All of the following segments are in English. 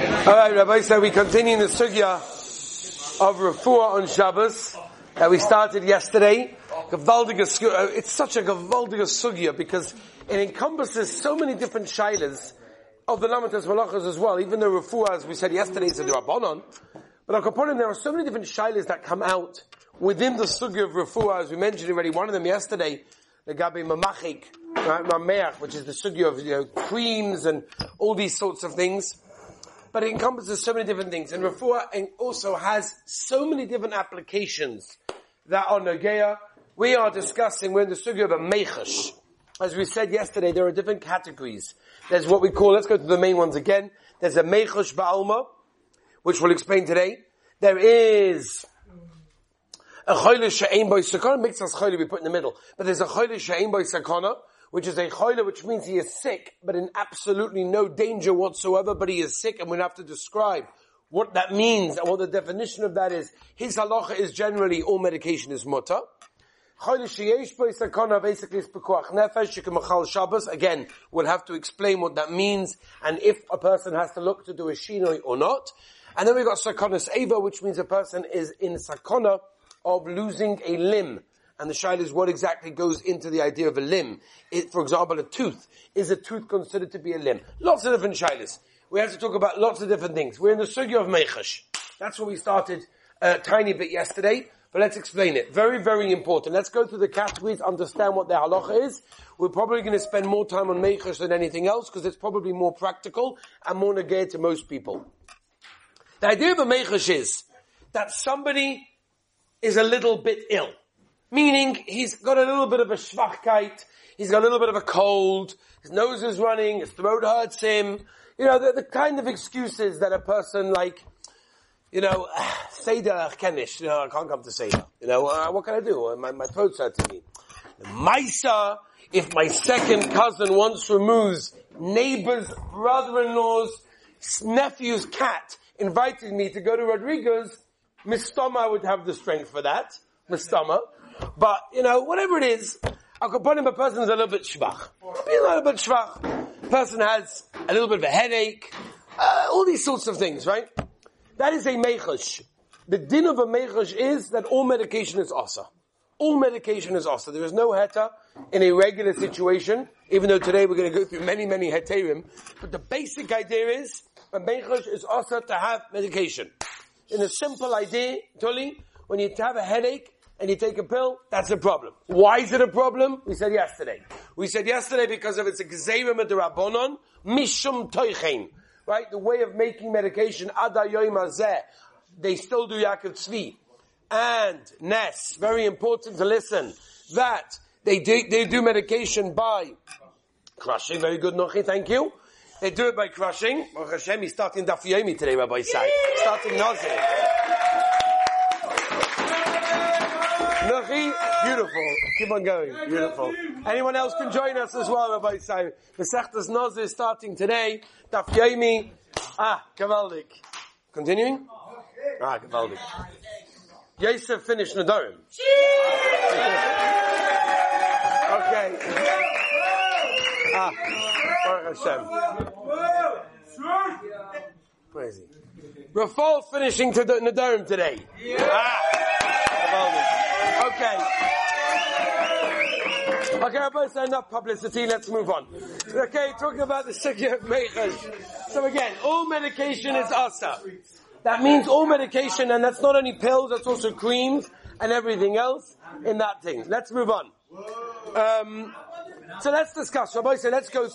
All right, Raboisa, we continue in the sugya of Rafua on Shabbos that we started yesterday. It's such a kevaldik sugya because it encompasses so many different shilas of the Lamatas Malachas as well. Even though Rafua, as we said yesterday, is a Rabbonon, but there are so many different shilas that come out within the sugya of Rafua, as we mentioned already. One of them yesterday, the Gabi Mamachik, right, Mameach, which is the sugya of creams and all these sorts of things. But it encompasses so many different things. And Rafua also has so many different applications that are nogeya. We are discussing, we're in the sugya of a meichush. As we said yesterday, there are different categories. There's what we call, let's go to the main ones again. There's a meichush ba'alma, which we'll explain today. There is a choleh she'ein bo sakanah, makes us choleh, we put in the middle. But there's a choleh she'ein bo sakanah, which is a choleh, which means he is sick, but in absolutely no danger whatsoever, but he is sick, and we have to describe what that means and what the definition of that is. His halacha is generally all medication is mutter. Choleh she'yesh bo sakanah basically is p'kuach nefesh, you can machal Shabbos. Again, we'll have to explain what that means, and if a person has to look to do a shinoi or not. And then we've got sakonis eva, which means a person is in sakana of losing a limb. And the shaila is what exactly goes into the idea of a limb. For example, a tooth. Is a tooth considered to be a limb? Lots of different shailas. We have to talk about lots of different things. We're in the sugya of meichush. That's where we started a tiny bit yesterday. But let's explain it. Very, very important. Let's go through the categories, understand what their halacha is. We're probably going to spend more time on meichush than anything else because it's probably more practical and more nageh to most people. The idea of a meichush is that somebody is a little bit ill. Meaning, he's got a little bit of a schwachkeit, he's got a little bit of a cold, his nose is running, his throat hurts him. The kind of excuses that a person like, Seder achnish, I can't come to Seder. What can I do? My throat's hurting me. Maisa, if my second cousin once removes neighbor's, brother-in-law's, nephew's cat, invited me to go to Rodrigo's, Mistoma would have the strength for that. Mistoma. But, whatever it is, I'll complain if a person's a little bit schwach. Being a little bit schwach, person has a little bit of a headache, all these sorts of things, right? That is a meichush. The din of a meichush is that all medication is asa. All medication is asa. There is no heta in a regular situation, even though today we're going to go through many, many heterim. But the basic idea is that meichush is asa to have medication. In a simple idea, Tully, when you have a headache, and you take a pill, that's a problem. Why is it a problem? We said yesterday because of its exeyrim at the Rabbonon, Mishum Toichain. Right? The way of making medication, they still do Yaakov Tzvi. And Ness, very important to listen, that they do medication by crushing. Very good, Nochi, thank you. They do it by crushing. Baruch Hashem, he's starting Dafiyemi today, Raboisa. Starting Nazir. Beautiful. Keep on going. Beautiful. Anyone else can join us as well, Rabbi Simon. Masechtas Nazir is starting today. Daf Yomi. Kevaldik. Continuing? Kevaldik. Yosef finished Nedarim. Okay. Baruch Hashem. Crazy. Rafal finishing to Nedarim today. Kevaldik. Okay, everybody's had enough publicity, let's move on. Okay, talking about the sugya of meichush. So again, all medication is asa. That means all medication, and that's not only pills, that's also creams and everything else in that thing. Let's move on. So let's discuss, Rabbi, so let's go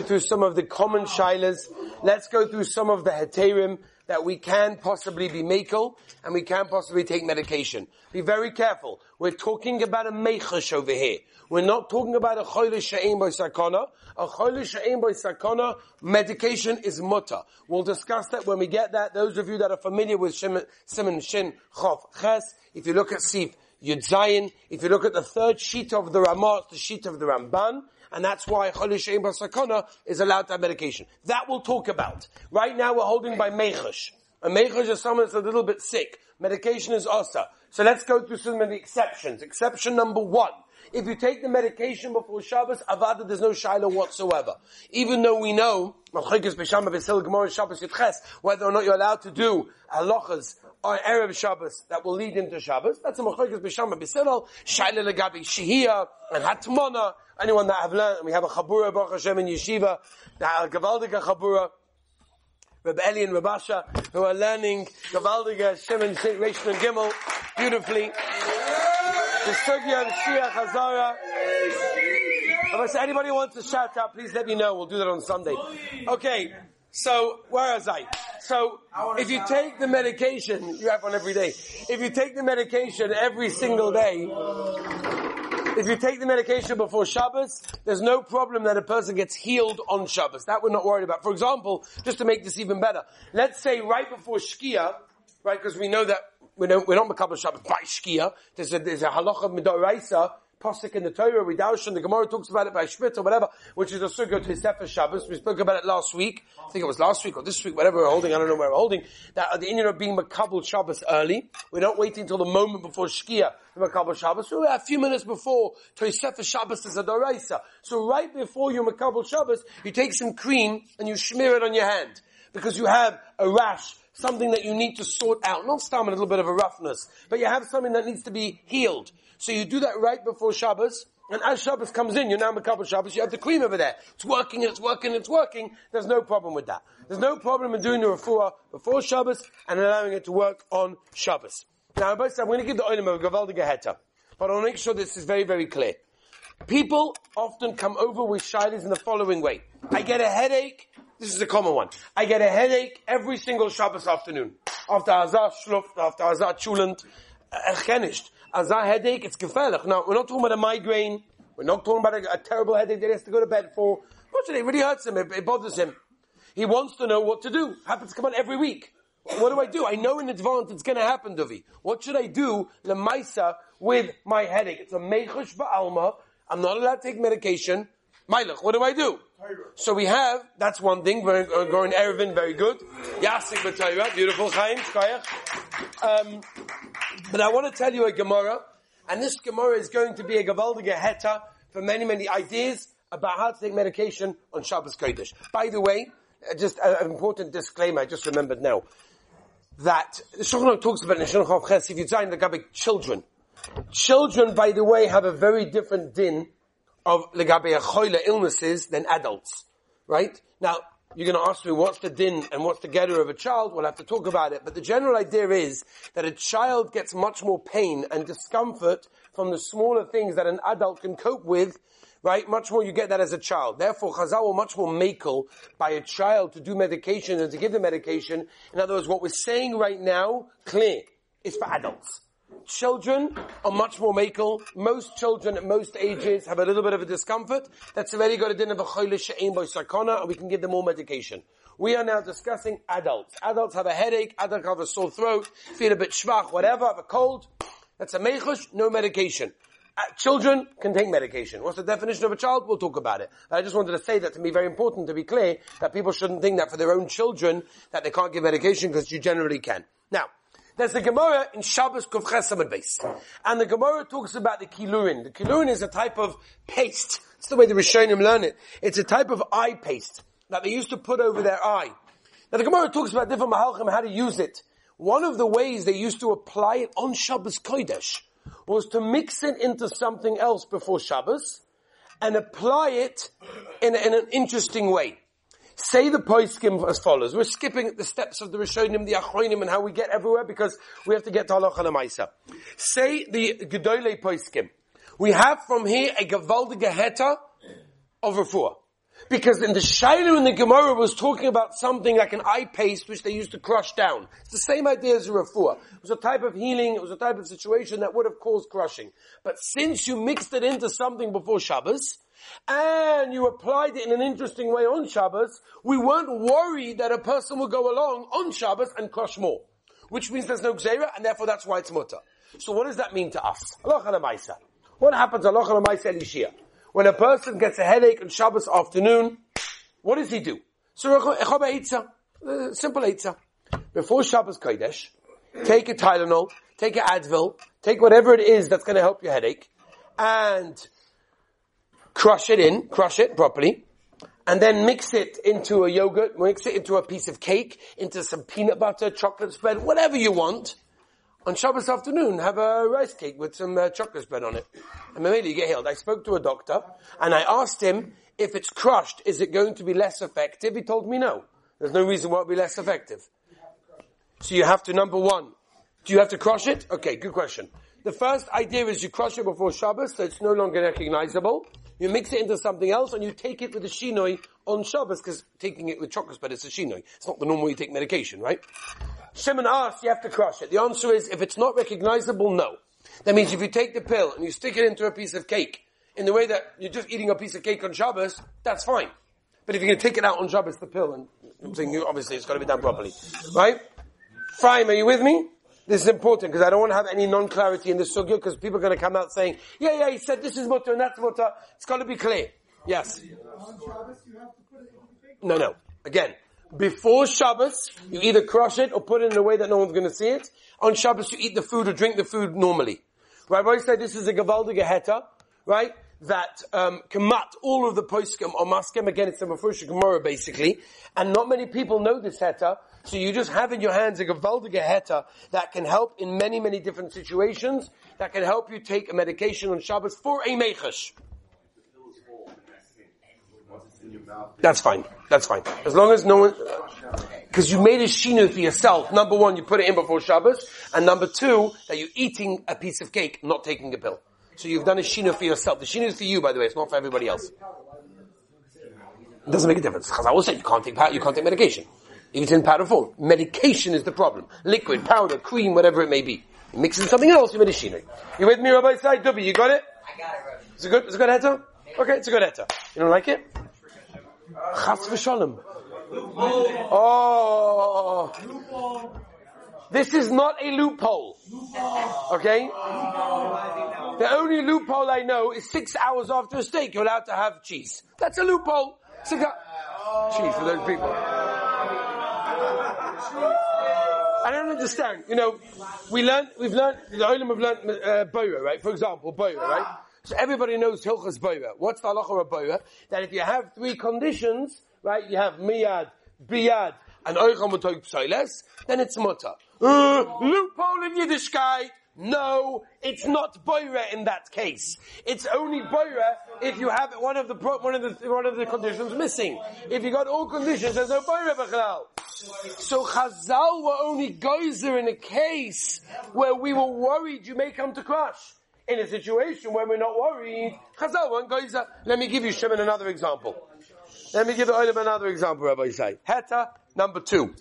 through some of the common shilas, let's go through some of the heterim, that we can possibly be mekel, and we can possibly take medication. Be very careful. We're talking about a meichush over here. We're not talking about a choleh she'ein bo sakanah. A choleh she'ein bo sakanah, medication is mutter. We'll discuss that when we get that. Those of you that are familiar with Siman Shin Chof Ches, if you look at Sif Yud Zayin, if you look at the third sheet of the Ramah, the sheet of the Ramban, and that's why choleh she'ein bo sakanah is allowed to have medication. That we'll talk about. Right now we're holding by meichush. A meichush is someone that's a little bit sick. Medication is asa. So let's go through some of the exceptions. Exception number 1. If you take the medication before Shabbos, avada, there's no shaila whatsoever. Even though we know whether or not you're allowed to do halachas or Arab Shabbos that will lead into Shabbos. That's a machlokes b'shama b'silal, shaila legabi shehiyah and hatmana. Anyone that have learned, we have a chabura, Baruch Hashem, in yeshiva, the kevaldik chabura, Reb Eli and Reb Asha, who are learning kevaldik Shemin Reish and Gimel beautifully. The sugya of Shkia Chazara. If anybody wants to shout out, please let me know. We'll do that on Sunday. Okay, so where was I? So if you take the medication, you have one every day. If you take the medication every single day, if you take the medication before Shabbos, there's no problem that a person gets healed on Shabbos. That we're not worried about. For example, just to make this even better, let's say right before Shkia, right, because we know that we're not Makabel Shabbos by Shkia. There's a halacha of Midoraisa, Posik in the Torah, we Daush, and the Gemara talks about it by Schmidt or whatever, which is a sugya to Sefer Shabbos. We spoke about it last week. I think it was last week or this week, whatever we're holding. I don't know where we're holding. That the Indian of being Makabel Shabbos early. We're not waiting until the moment before Shkia for Makabel Shabbos. We're a few minutes before to Sefer Shabbos is a Doraisa. So right before you Makabel Shabbos, you take some cream and you smear it on your hand because you have a rash, something that you need to sort out. Not stam, a little bit of a roughness, but you have something that needs to be healed. So you do that right before Shabbos, and as Shabbos comes in, you're now Makabel Shabbos, you have the cream over there. It's working. There's no problem with that. There's no problem in doing the Rafua before Shabbos and allowing it to work on Shabbos. Now, I'm going to give the olim of Gavaldi Geheta, but I'll make sure this is very, very clear. People often come over with shilas in the following way. I get a headache. This is a common one. I get a headache every single Shabbos afternoon. After Azar Shluft, after Azar Chulent, Chenisht. Azar headache, it's gefährlich. Now, we're not talking about a migraine. We're not talking about a terrible headache that he has to go to bed for. Unfortunately, it really hurts him. It bothers him. He wants to know what to do. Happens to come on every week. What do? I know in advance it's going to happen, Dovi. What should I do, Lamaisa, with my headache? It's a meichush ba'alma. I'm not allowed to take medication. Mailach, what do I do? So we have, that's one thing, we're going Erevin, very good. Yasik B'Torah, beautiful, Chaim, Shkoyach. But I want to tell you a Gemara, and this Gemara is going to be a Gavaldige Heta for many, many ideas about how to take medication on Shabbos Kodesh. By the way, just an important disclaimer, I just remembered now, that the Shulchan talks about in Shulchan Ches, if you sign the Gabi children. Children, by the way, have a very different din of legabe choila illnesses than adults, right? Now, you're going to ask me what's the din and what's the getter of a child? We'll have to talk about it. But the general idea is that a child gets much more pain and discomfort from the smaller things that an adult can cope with, right? Much more you get that as a child. Therefore, Chazal were much more makel by a child to do medication and to give the medication. In other words, what we're saying right now, clear, is for adults. Children are much more makel. Most children at most ages have a little bit of a discomfort. That's already got a din of a choleh she'ein bo sakanah, and we can give them more medication. We are now discussing adults. Adults have a headache, adults have a sore throat, feel a bit schwach, whatever, have a cold. That's a meichush, no medication. Children can take medication. What's the definition of a child? We'll talk about it. But I just wanted to say that to me, very important to be clear, that people shouldn't think that for their own children, that they can't give medication because you generally can. Now, there's a Gemara in Shabbos Kodesh Samad Beis, and the Gemara talks about the Kilurin. The Kilurin is a type of paste. It's the way the Rishonim learn it. It's a type of eye paste that they used to put over their eye. Now the Gemara talks about different mahalchim, how to use it. One of the ways they used to apply it on Shabbos Kodesh was to mix it into something else before Shabbos and apply it in an interesting way. Say the Poiskim as follows. We're skipping the steps of the Rishonim, the Achronim, and how we get everywhere because we have to get to Halacha L'Maisa. Say the Gedolei Poiskim. We have from here a Gevaldige Heta of Rafua. Because in the Shaila and the Gemara was talking about something like an eye paste which they used to crush down. It's the same idea as a Rafua. It was a type of healing, it was a type of situation that would have caused crushing. But since you mixed it into something before Shabbos, and you applied it in an interesting way on Shabbos, we weren't worried that a person will go along on Shabbos and crush more. Which means there's no gzeira, and therefore that's why it's mutter. So what does that mean to us? Halacha l'maisa. What happens halacha l'maisa elishia? When a person gets a headache on Shabbos afternoon, what does he do? So simple eitzah. Before Shabbos Kodesh, take a Tylenol, take an Advil, take whatever it is that's going to help your headache, and crush it properly, and then mix it into a yogurt, mix it into a piece of cake, into some peanut butter, chocolate spread, whatever you want. On Shabbos afternoon, have a rice cake with some chocolate spread on it. And maybe you get healed. I spoke to a doctor, and I asked him, if it's crushed, is it going to be less effective? He told me no. There's no reason why it would be less effective. So you have to, number one, do you have to crush it? Okay, good question. The first idea is you crush it before Shabbos, so it's no longer recognizable. You mix it into something else, and you take it with a shinoi on Shabbos, because taking it with chocolate spread is a shinoi. It's not the normal way you take medication, right? Shimon asked, you have to crush it. The answer is, if it's not recognizable, no. That means if you take the pill and you stick it into a piece of cake, in the way that you're just eating a piece of cake on Shabbos, that's fine. But if you're going to take it out on Shabbos, the pill, and I'm saying, obviously it's got to be done properly, right? Fine, are you with me? This is important, because I don't want to have any non-clarity in the sugya, because people are going to come out saying, yeah, he said this is mutter and that's mutter. It's got to be clear. Yes? No. Again, before Shabbos, you either crush it or put it in a way that no one's going to see it. On Shabbos, you eat the food or drink the food normally. Raboisa, this is a kevaldik heter, right? That kamat all of the poiskim or maskim, again, it's a meichush Gemara basically, and not many people know this heter. So you just have in your hands a kevaldik heter that can help in many, many different situations, that can help you take a medication on Shabbos for a meichush. That's fine. As long as no one... Because you made a shinu for yourself. Number one, you put it in before Shabbos. And number two, that you're eating a piece of cake, not taking a pill. So you've done a shinu for yourself. The shinu is for you, by the way. It's not for everybody else. It doesn't make a difference. Because I always say, you can't take medication. It's in powder form. Medication is the problem. Liquid, powder, cream, whatever it may be. You mix it with something else, you made a shinu. You with me, Rabbi Sai? Dubi, you got it? I got it, Rabbi. It's a good heter? Okay, it's a good heter. You don't like it? Chas v'sholem. Oh. This is not a loophole. Okay? The only loophole I know is 6 hours after a steak you're allowed to have cheese. That's a loophole. Cheese for those people. I don't understand. We've learned boira, right? For example, boira, right? So everybody knows Hilchas Boira. What's the halacha of Boira? That if you have three conditions, right, you have miyad, biyad, and oicham utoik psoiles, then it's mutter. Loophole in Yiddishkeit. No, it's not Boira in that case. It's only Boira if you have one of the conditions missing. If you got all conditions, there's no Boira b'chalal. So Chazal were only gozer in a case where we were worried you may come to crush. In a situation where we're not worried, Chazal one goes up. Let me give you, Shimon, another example. Let me give the Olam another example, Rabbi Say. Heta number two.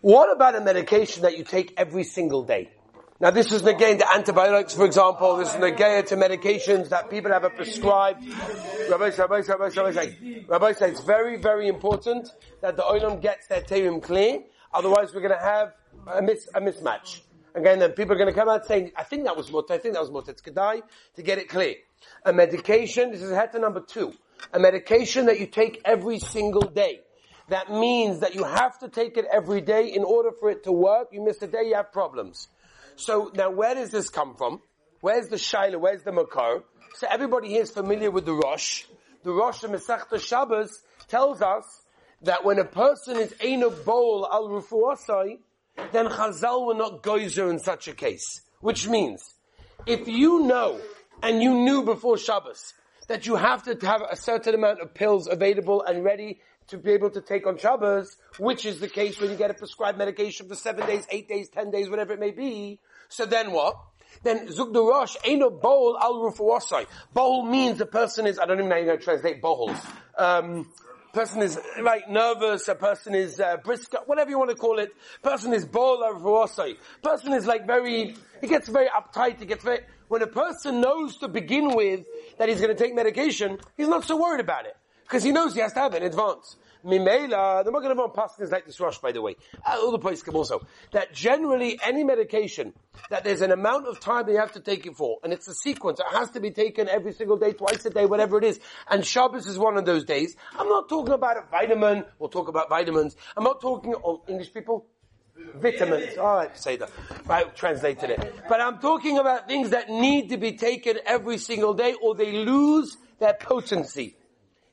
What about a medication that you take every single day? Now this is again the antibiotics, for example. This is negaya to medications that people have prescribed. Rabbi Say, it's very, very important that the Olam gets their Heterim clear. Otherwise we're going to have a mismatch. Again, then people are going to come out saying, I think that was mutter, it's kedai, to get it clear. A medication, this is heter number two, a medication that you take every single day. That means that you have to take it every day in order for it to work. You miss a day, you have problems. So now where does this come from? Where's the shaila? Where's the makar? So everybody here is familiar with the Rosh. The Rosh of Masechta Shabbos tells us that when a person is eino bo'ol al rufuasai, then Chazal were not gozer in such a case. Which means, if you know, and you knew before Shabbos, that you have to have a certain amount of pills available and ready to be able to take on Shabbos, which is the case when you get a prescribed medication for 7 days, 8 days, 10 days, whatever it may be, so then what? Then Zug de Rosh, Eino Bohol al Rufuosai. Bohol means the person is, I don't even know how you're going to translate Bohols. Person is nervous, a person is brisk, whatever you want to call it. Person is bola v'osai. Person is he gets very uptight. When a person knows to begin with that he's going to take medication, he's not so worried about it. Because he knows he has to have it in advance. Mimela, the Magen Avram Paskin is like this Rosh, by the way. All the Poiskim also. That generally any medication, that there's an amount of time that you have to take it for. And it's a sequence. It has to be taken every single day, twice a day, whatever it is. And Shabbos is one of those days. I'm not talking about a vitamin. We'll talk about vitamins. I'm not talking, English people? Vitamins. All right, say that. I translated it. But I'm talking about things that need to be taken every single day or they lose that potency.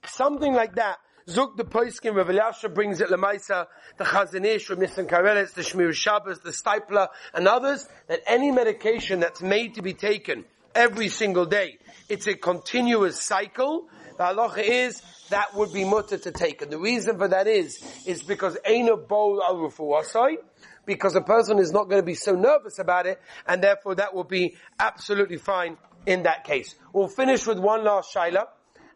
Something like that. Zuk the Poiskim, Rav Yasha brings it, Lamaisa, the Chazanish, Rav Nisan Karelitz, the Shmir Shabbos, the Stipler, and others, that any medication that's made to be taken every single day, it's a continuous cycle. The halacha is, that would be mutter to take. And the reason for that is because Eino Bo Al Rafuasai, because a person is not going to be so nervous about it, and therefore that will be absolutely fine in that case. We'll finish with one last shaila,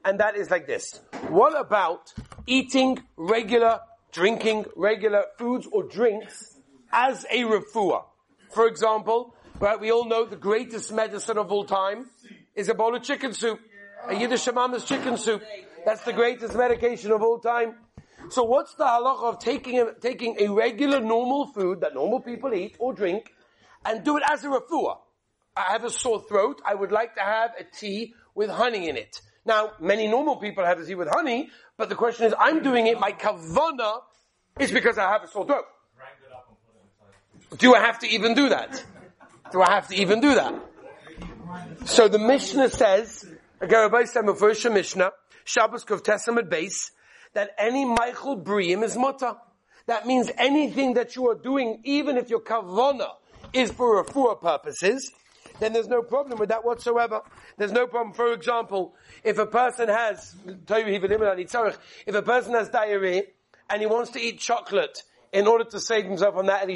and that is like this. What about eating regular, drinking regular foods or drinks as a Rafua? For example, right, we all know the greatest medicine of all time is a bowl of chicken soup. A Yiddish mama's chicken soup. That's the greatest medication of all time. So what's the halacha of taking a regular normal food that normal people eat or drink and do it as a Rafua? I have a sore throat. I would like to have a tea with honey in it. Now, many normal people have a tea with honey, but the question is, I'm doing it, my kavana is because I have a sore throat. Do I have to even do that? So the Mishnah says, Shabbos Kodesh base, that any meichush b'alma is mutter. That means anything that you are doing, even if your kavana is for refuah purposes, then there's no problem with that whatsoever. There's no problem. For example, if a person has diarrhea and he wants to eat chocolate in order to save himself from that,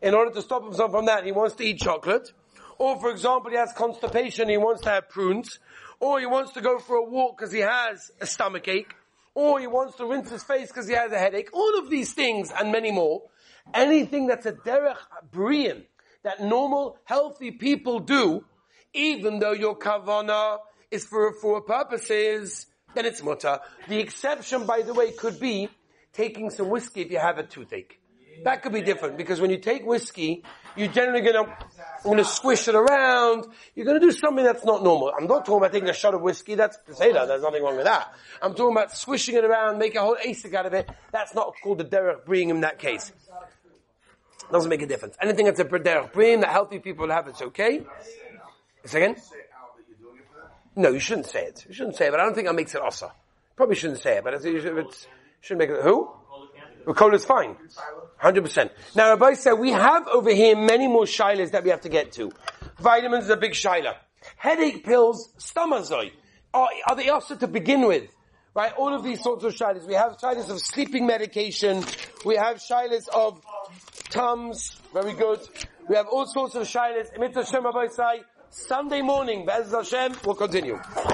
in order to stop himself from that, he wants to eat chocolate. Or, for example, he has constipation, he wants to have prunes. Or he wants to go for a walk because he has a stomach ache. Or he wants to rinse his face because he has a headache. All of these things and many more. Anything that's a derech brian, that normal, healthy people do, even though your kavana is for purposes, then it's mutter. The exception, by the way, could be taking some whiskey if you have a toothache. That could be different, because when you take whiskey, you're generally going to swish it around. You're going to do something that's not normal. I'm not talking about taking a shot of whiskey. That's Peseda. There's nothing wrong with that. I'm talking about swishing it around, make a whole asik out of it. That's not called the derech b'rim in that case. Doesn't make a difference. Anything that's a derech b'rim that healthy people have, it's okay. Again? No, you shouldn't say it. You shouldn't say it, but I don't think that makes it osa. Probably shouldn't say it, but it shouldn't make it. Who? Cola is fine. 100%. Now, Rabbi said, we have over here many more shilas that we have to get to. Vitamins is a big shila. Headache pills, stomazoi. Are they also to begin with? Right? All of these sorts of shilas. We have shilas of sleeping medication. We have shilas of Tums. Very good. We have all sorts of shilas. Mitzvah Shem Rabbi Sai. Sunday morning, Be'ez Hashem, we'll continue.